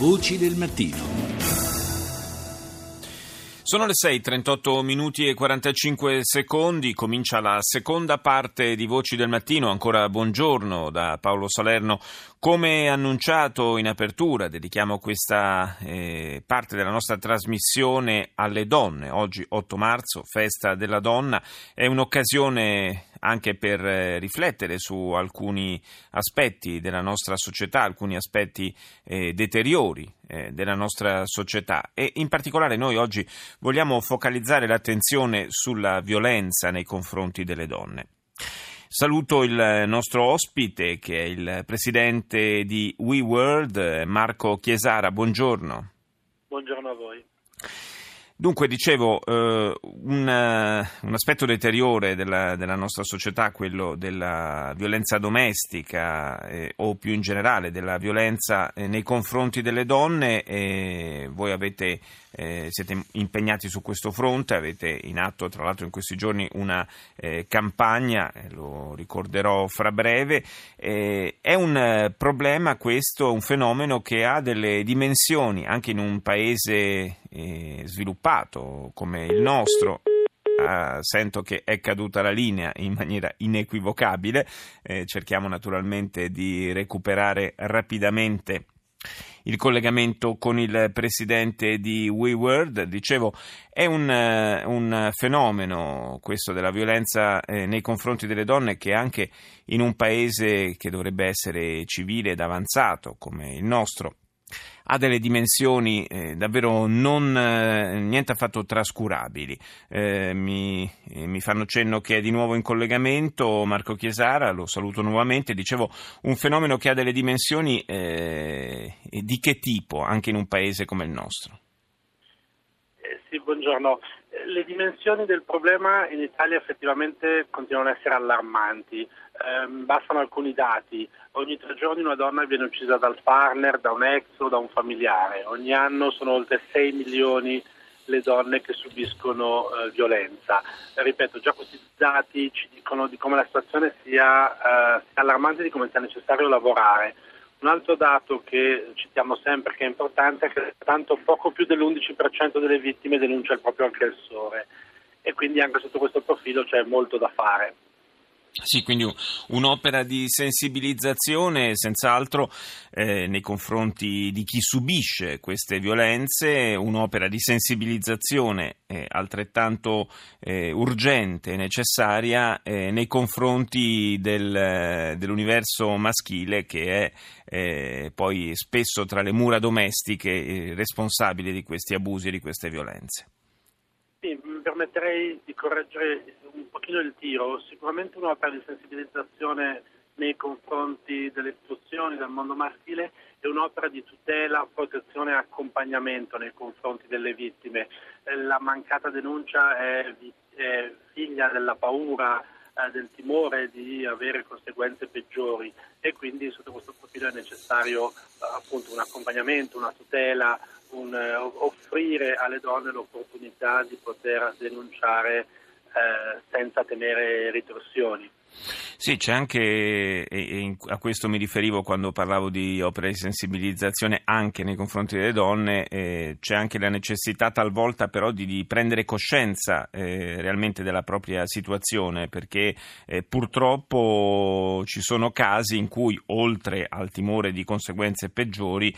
Voci del mattino. Sono le 6:38 minuti e 45 secondi, comincia la seconda parte di Voci del Mattino, ancora buongiorno da Paolo Salerno. Come annunciato in apertura, dedichiamo questa parte della nostra trasmissione alle donne. Oggi 8 marzo, festa della donna, è un'occasione anche per riflettere su alcuni aspetti della nostra società, alcuni aspetti deteriori della nostra società, e in particolare noi oggi vogliamo focalizzare l'attenzione sulla violenza nei confronti delle donne. Saluto il nostro ospite che è il presidente di WeWorld, Marco Chiesara. Buongiorno. Buongiorno a voi. Dunque, dicevo, un aspetto deteriore della nostra società, quello della violenza domestica o più in generale della violenza nei confronti delle donne. Voi siete impegnati su questo fronte, avete in atto tra l'altro in questi giorni una campagna, lo ricorderò fra breve. È un problema questo, un fenomeno che ha delle dimensioni anche in un paese sviluppato come il nostro. Sento che è caduta la linea in maniera inequivocabile, cerchiamo naturalmente di recuperare rapidamente il collegamento con il presidente di WeWorld. Dicevo, è un fenomeno questo della violenza nei confronti delle donne che anche in un paese che dovrebbe essere civile ed avanzato come il nostro ha delle dimensioni davvero niente affatto trascurabili. Mi fanno cenno che è di nuovo in collegamento Marco Chiesara, lo saluto nuovamente. Dicevo, un fenomeno che ha delle dimensioni di che tipo anche in un paese come il nostro? Sì, buongiorno. Le dimensioni del problema in Italia effettivamente continuano ad essere allarmanti. Bastano alcuni dati: ogni 3 giorni una donna viene uccisa dal partner, da un ex o da un familiare. Ogni anno sono oltre 6 milioni le donne che subiscono violenza. Ripeto, già questi dati ci dicono di come la situazione sia allarmante, di come sia necessario lavorare. Un altro dato che citiamo sempre, che è importante, è che tanto poco più dell'11% delle vittime denuncia il proprio aggressore, e quindi anche sotto questo profilo c'è molto da fare. Sì, quindi un'opera di sensibilizzazione senz'altro nei confronti di chi subisce queste violenze, un'opera di sensibilizzazione altrettanto urgente e necessaria nei confronti dell'universo maschile, che è poi spesso tra le mura domestiche responsabile di questi abusi e di queste violenze. Sì, mi permetterei di correggere un pochino il tiro. Sicuramente un'opera di sensibilizzazione nei confronti delle istituzioni, del mondo maschile, e un'opera di tutela, protezione e accompagnamento nei confronti delle vittime. La mancata denuncia è figlia della paura, del timore di avere conseguenze peggiori, e quindi sotto questo profilo è necessario appunto un accompagnamento, una tutela, offrire alle donne l'opportunità di poter denunciare senza temere ritorsioni. Sì, c'è anche, e a questo mi riferivo quando parlavo di opere di sensibilizzazione anche nei confronti delle donne, c'è anche la necessità talvolta però di prendere coscienza realmente della propria situazione, perché purtroppo ci sono casi in cui, oltre al timore di conseguenze peggiori,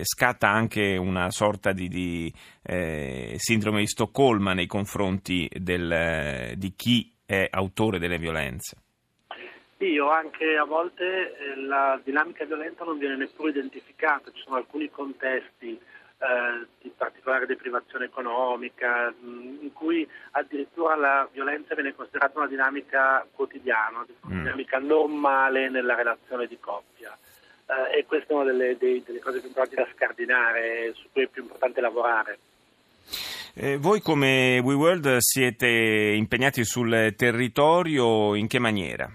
scatta anche una sorta di sindrome di Stoccolma nei confronti di chi è autore delle violenze. Sì, o anche a volte la dinamica violenta non viene neppure identificata. Ci sono alcuni contesti, in particolare deprivazione economica, in cui addirittura la violenza viene considerata una dinamica quotidiana, una dinamica normale nella relazione di coppia. E questa è una delle cose più importanti da scardinare, su cui è più importante lavorare. Voi come WeWorld siete impegnati sul territorio, in che maniera?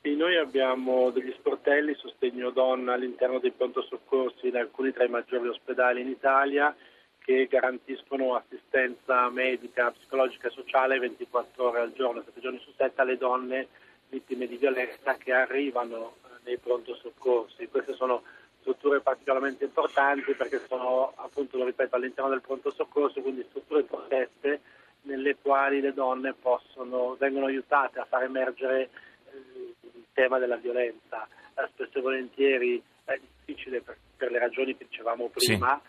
Sì, noi abbiamo degli sportelli sostegno donna all'interno dei pronto soccorsi in alcuni tra i maggiori ospedali in Italia, che garantiscono assistenza medica, psicologica e sociale 24 ore al giorno, 7 giorni su 7, alle donne vittime di violenza che arrivano nei pronto soccorsi. Queste sono strutture particolarmente importanti, perché sono, appunto, lo ripeto, all'interno del pronto soccorso, quindi strutture protette nelle quali le donne vengono aiutate a far emergere il tema della violenza. Spesso e volentieri è difficile per le ragioni che dicevamo prima,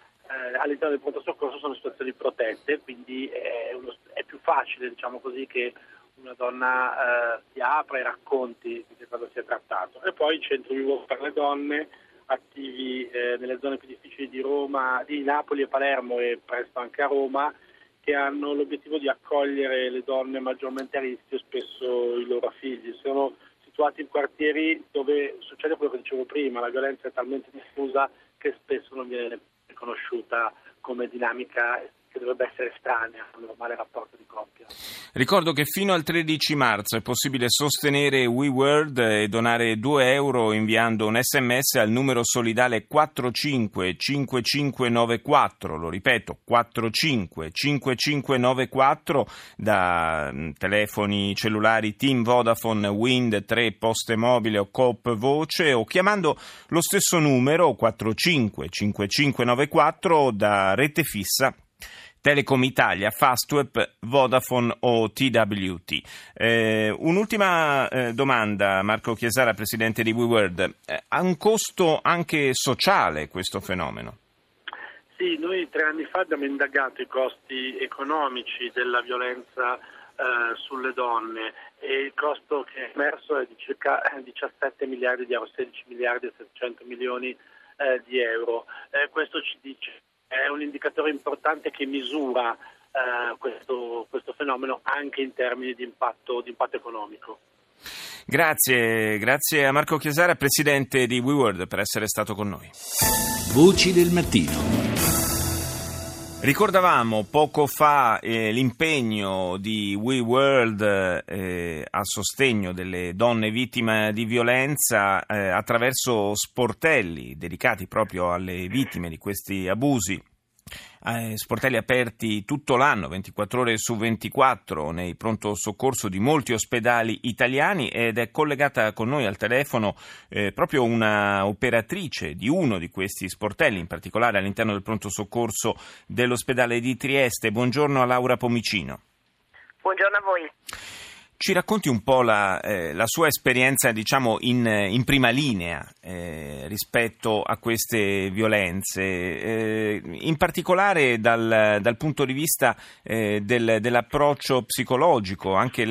all'interno del pronto soccorso sono situazioni protette, quindi è più facile, diciamo così, che una donna si apra e racconti di che cosa si è trattato. E poi i centri WeWorld per le donne, attivi nelle zone più difficili di Roma, di Napoli e Palermo e presto anche a Roma, che hanno l'obiettivo di accogliere le donne maggiormente a rischio, spesso i loro figli. Sono situati in quartieri dove succede quello che dicevo prima, la violenza è talmente diffusa che spesso non viene riconosciuta come dinamica che dovrebbe essere estranea al normale rapporto di coppia. Ricordo che fino al 13 marzo è possibile sostenere WeWorld e donare €2 inviando un SMS al numero solidale 455594, lo ripeto, 455594, da telefoni cellulari TIM, Vodafone, Wind, 3, Poste Mobile o Coop Voce, o chiamando lo stesso numero 455594 da rete fissa Telecom Italia, Fastweb, Vodafone o TWT. Un'ultima domanda, Marco Chiesara, presidente di WeWorld. Ha un costo anche sociale questo fenomeno? Sì, noi 3 anni fa abbiamo indagato i costi economici della violenza sulle donne, e il costo che è emerso è di circa 17 miliardi di euro, 16 miliardi e 700 milioni di euro. Questo ci dice... è un indicatore importante che misura questo fenomeno anche in termini di impatto economico. Grazie a Marco Chiesara, presidente di WeWorld, per essere stato con noi. Voci del mattino. Ricordavamo poco fa l'impegno di WeWorld a sostegno delle donne vittime di violenza attraverso sportelli dedicati proprio alle vittime di questi abusi. Sportelli aperti tutto l'anno, 24 ore su 24, nei pronto soccorso di molti ospedali italiani, ed è collegata con noi al telefono proprio una operatrice di uno di questi sportelli, in particolare all'interno del pronto soccorso dell'ospedale di Trieste. Buongiorno a Laura Pomicino. Buongiorno a voi. Ci racconti un po' la sua esperienza, diciamo, in prima linea rispetto a queste violenze, in particolare dal punto di vista dell'approccio psicologico, anche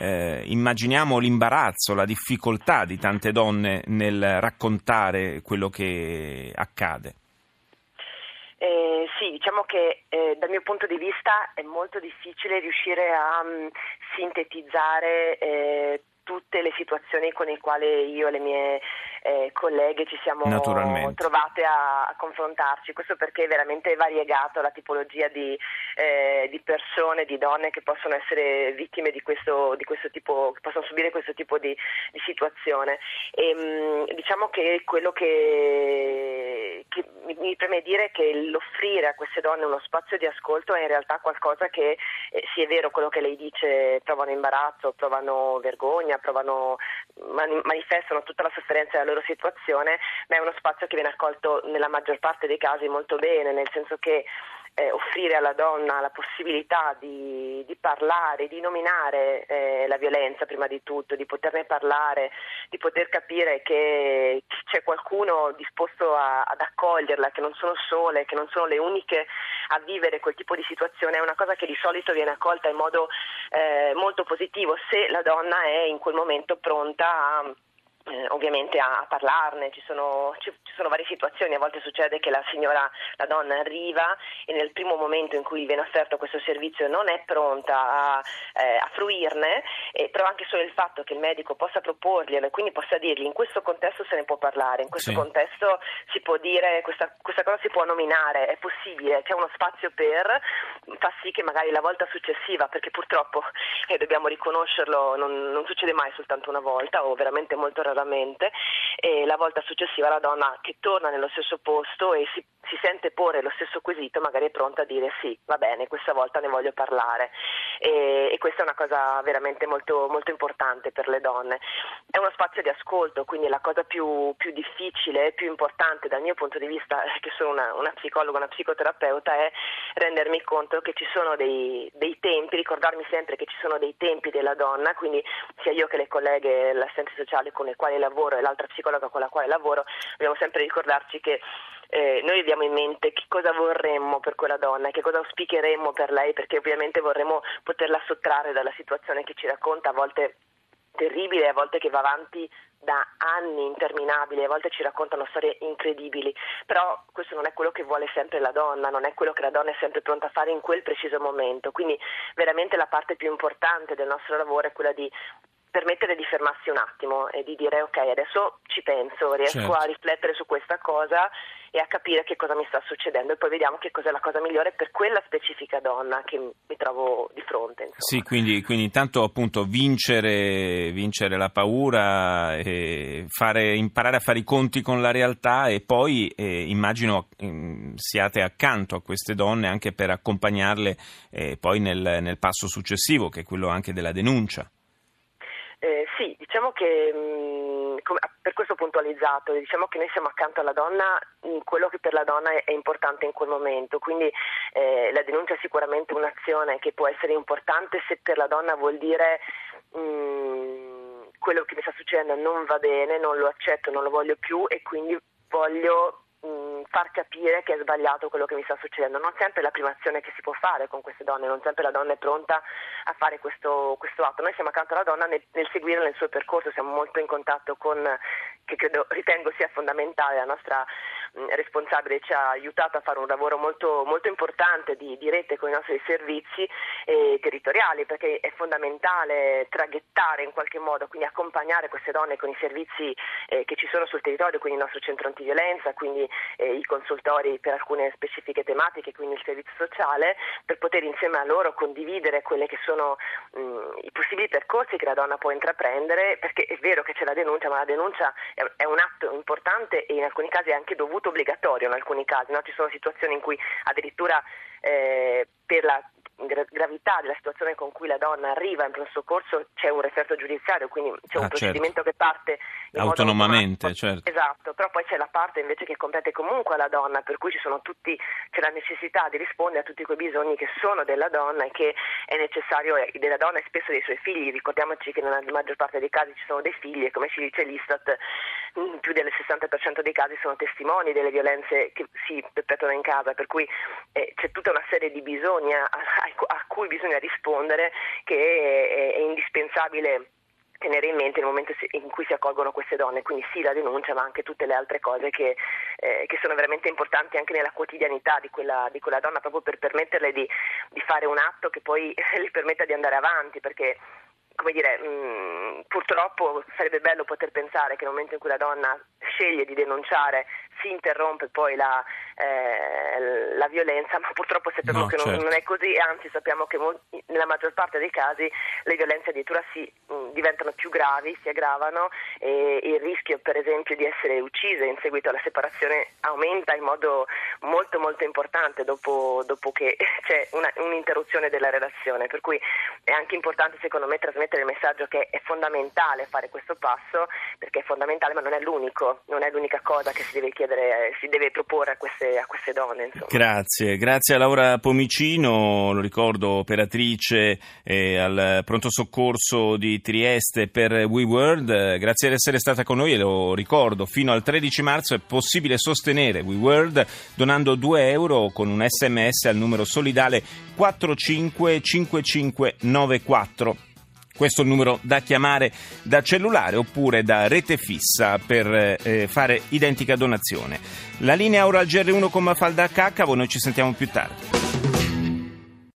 immaginiamo l'imbarazzo, la difficoltà di tante donne nel raccontare quello che accade. Sì, diciamo che dal mio punto di vista è molto difficile riuscire a sintetizzare tutte le situazioni con le quali io e le mie colleghe ci siamo trovate a confrontarci. Questo perché è veramente variegato la tipologia di persone, di donne che possono essere vittime di questo tipo, che possono subire questo tipo di situazione. E, diciamo che quello che mi preme dire è che l'offrire a queste donne uno spazio di ascolto è in realtà qualcosa che, sì, è vero quello che lei dice, provano imbarazzo, provano vergogna, manifestano tutta la sofferenza della loro situazione, ma è uno spazio che viene accolto nella maggior parte dei casi molto bene, nel senso che offrire alla donna la possibilità di parlare, di nominare la violenza prima di tutto, di poterne parlare, di poter capire che c'è qualcuno disposto ad accoglierla, che non sono sole, che non sono le uniche a vivere quel tipo di situazione, è una cosa che di solito viene accolta in modo molto positivo, se la donna è in quel momento pronta ovviamente a parlarne. Ci sono varie situazioni, a volte succede che la donna arriva e nel primo momento in cui viene offerto questo servizio non è pronta a fruirne, però anche solo il fatto che il medico possa proporglielo e quindi possa dirgli: in questo contesto se ne può parlare, in questo contesto si può dire, questa cosa si può nominare, è possibile, c'è uno spazio per fa sì che magari la volta successiva, perché purtroppo, e dobbiamo riconoscerlo, non succede mai soltanto una volta o veramente molto raramente, raramente, e la volta successiva la donna che torna nello stesso posto e si sente porre lo stesso quesito, magari è pronta a dire sì, va bene, questa volta ne voglio parlare, e questa è una cosa veramente molto, molto importante per le donne. È uno spazio di ascolto, quindi la cosa più difficile e più importante dal mio punto di vista, che sono una psicologa, una psicoterapeuta, è rendermi conto che ci sono dei tempi, ricordarmi sempre che ci sono dei tempi della donna, quindi sia io che le colleghe, l'assistente sociale con le quali lavoro e l'altra psicologa con la quale lavoro, dobbiamo sempre ricordarci che noi abbiamo in mente che cosa vorremmo per quella donna, che cosa auspicheremmo per lei, perché ovviamente vorremmo poterla sottrarre dalla situazione che ci racconta, a volte terribile, a volte che va avanti da anni interminabili, a volte ci raccontano storie incredibili, però questo non è quello che vuole sempre la donna, non è quello che la donna è sempre pronta a fare in quel preciso momento. Quindi veramente la parte più importante del nostro lavoro è quella di permettere di fermarsi un attimo e di dire ok, adesso ci penso, riesco a riflettere su questa cosa e a capire che cosa mi sta succedendo, e poi vediamo che cos'è la cosa migliore per quella specifica donna che mi trovo di fronte, insomma. Sì, quindi intanto appunto vincere la paura, imparare a fare i conti con la realtà, e poi immagino siate accanto a queste donne anche per accompagnarle poi nel passo successivo, che è quello anche della denuncia. Sì, diciamo che per questo puntualizzato, diciamo che noi siamo accanto alla donna in quello che per la donna è importante in quel momento, quindi la denuncia è sicuramente un'azione che può essere importante se per la donna vuol dire quello che mi sta succedendo non va bene, non lo accetto, non lo voglio più, e quindi voglio far capire che è sbagliato quello che mi sta succedendo. Non sempre è la prima azione che si può fare con queste donne, non sempre la donna è pronta a fare questo atto. Noi siamo accanto alla donna nel seguire nel suo percorso, siamo molto in contatto con, che ritengo sia fondamentale, la nostra responsabile ci ha aiutato a fare un lavoro molto, molto importante di rete con i nostri servizi territoriali, perché è fondamentale traghettare in qualche modo, quindi accompagnare queste donne con i servizi che ci sono sul territorio, quindi il nostro centro antiviolenza, quindi i consultori per alcune specifiche tematiche, quindi il servizio sociale, per poter insieme a loro condividere quelle che sono i possibili percorsi che la donna può intraprendere, perché è vero che c'è la denuncia, ma la denuncia è un atto importante e in alcuni casi è anche dovuto, obbligatorio in alcuni casi, no? Ci sono situazioni in cui addirittura per la gravità della situazione con cui la donna arriva in pronto soccorso c'è un referto giudiziario, quindi c'è un procedimento che parte autonomamente, modo certo. Esatto, però poi c'è la parte invece che compete comunque alla donna, per cui c'è la necessità di rispondere a tutti quei bisogni che sono della donna e che è necessario della donna e spesso dei suoi figli. Ricordiamoci che nella maggior parte dei casi ci sono dei figli e, come ci dice l'Istat, più del 60% dei casi sono testimoni delle violenze che si perpetuano in casa, per cui c'è tutta una serie di bisogni a cui bisogna rispondere, che è indispensabile tenere in mente nel momento in cui si accolgono queste donne. Quindi sì, la denuncia, ma anche tutte le altre cose che sono veramente importanti anche nella quotidianità di quella donna, proprio per permetterle di fare un atto che poi le permetta di andare avanti, perché come dire, purtroppo sarebbe bello poter pensare che nel momento in cui la donna sceglie di denunciare si interrompe poi la violenza, ma purtroppo sappiamo che non è così, e anzi sappiamo che nella maggior parte dei casi le violenze addirittura diventano più gravi, si aggravano, e il rischio per esempio di essere uccise in seguito alla separazione aumenta in modo molto molto importante dopo che c'è un'interruzione della relazione, per cui è anche importante secondo me trasmettere il messaggio che è fondamentale fare questo passo, perché è fondamentale ma non è l'unico, non è l'unica cosa che si deve chiedere, si deve proporre a queste donne, insomma. Grazie a Laura Pomicino, lo ricordo, operatrice al pronto soccorso di Trieste per WeWorld. Grazie di essere stata con noi, e lo ricordo, fino al 13 marzo è possibile sostenere WeWorld donando €2 con un SMS al numero solidale 455594. Questo è il numero da chiamare da cellulare oppure da rete fissa per fare identica donazione. La linea ora al GR1 con Mafalda Caccavo, noi ci sentiamo più tardi.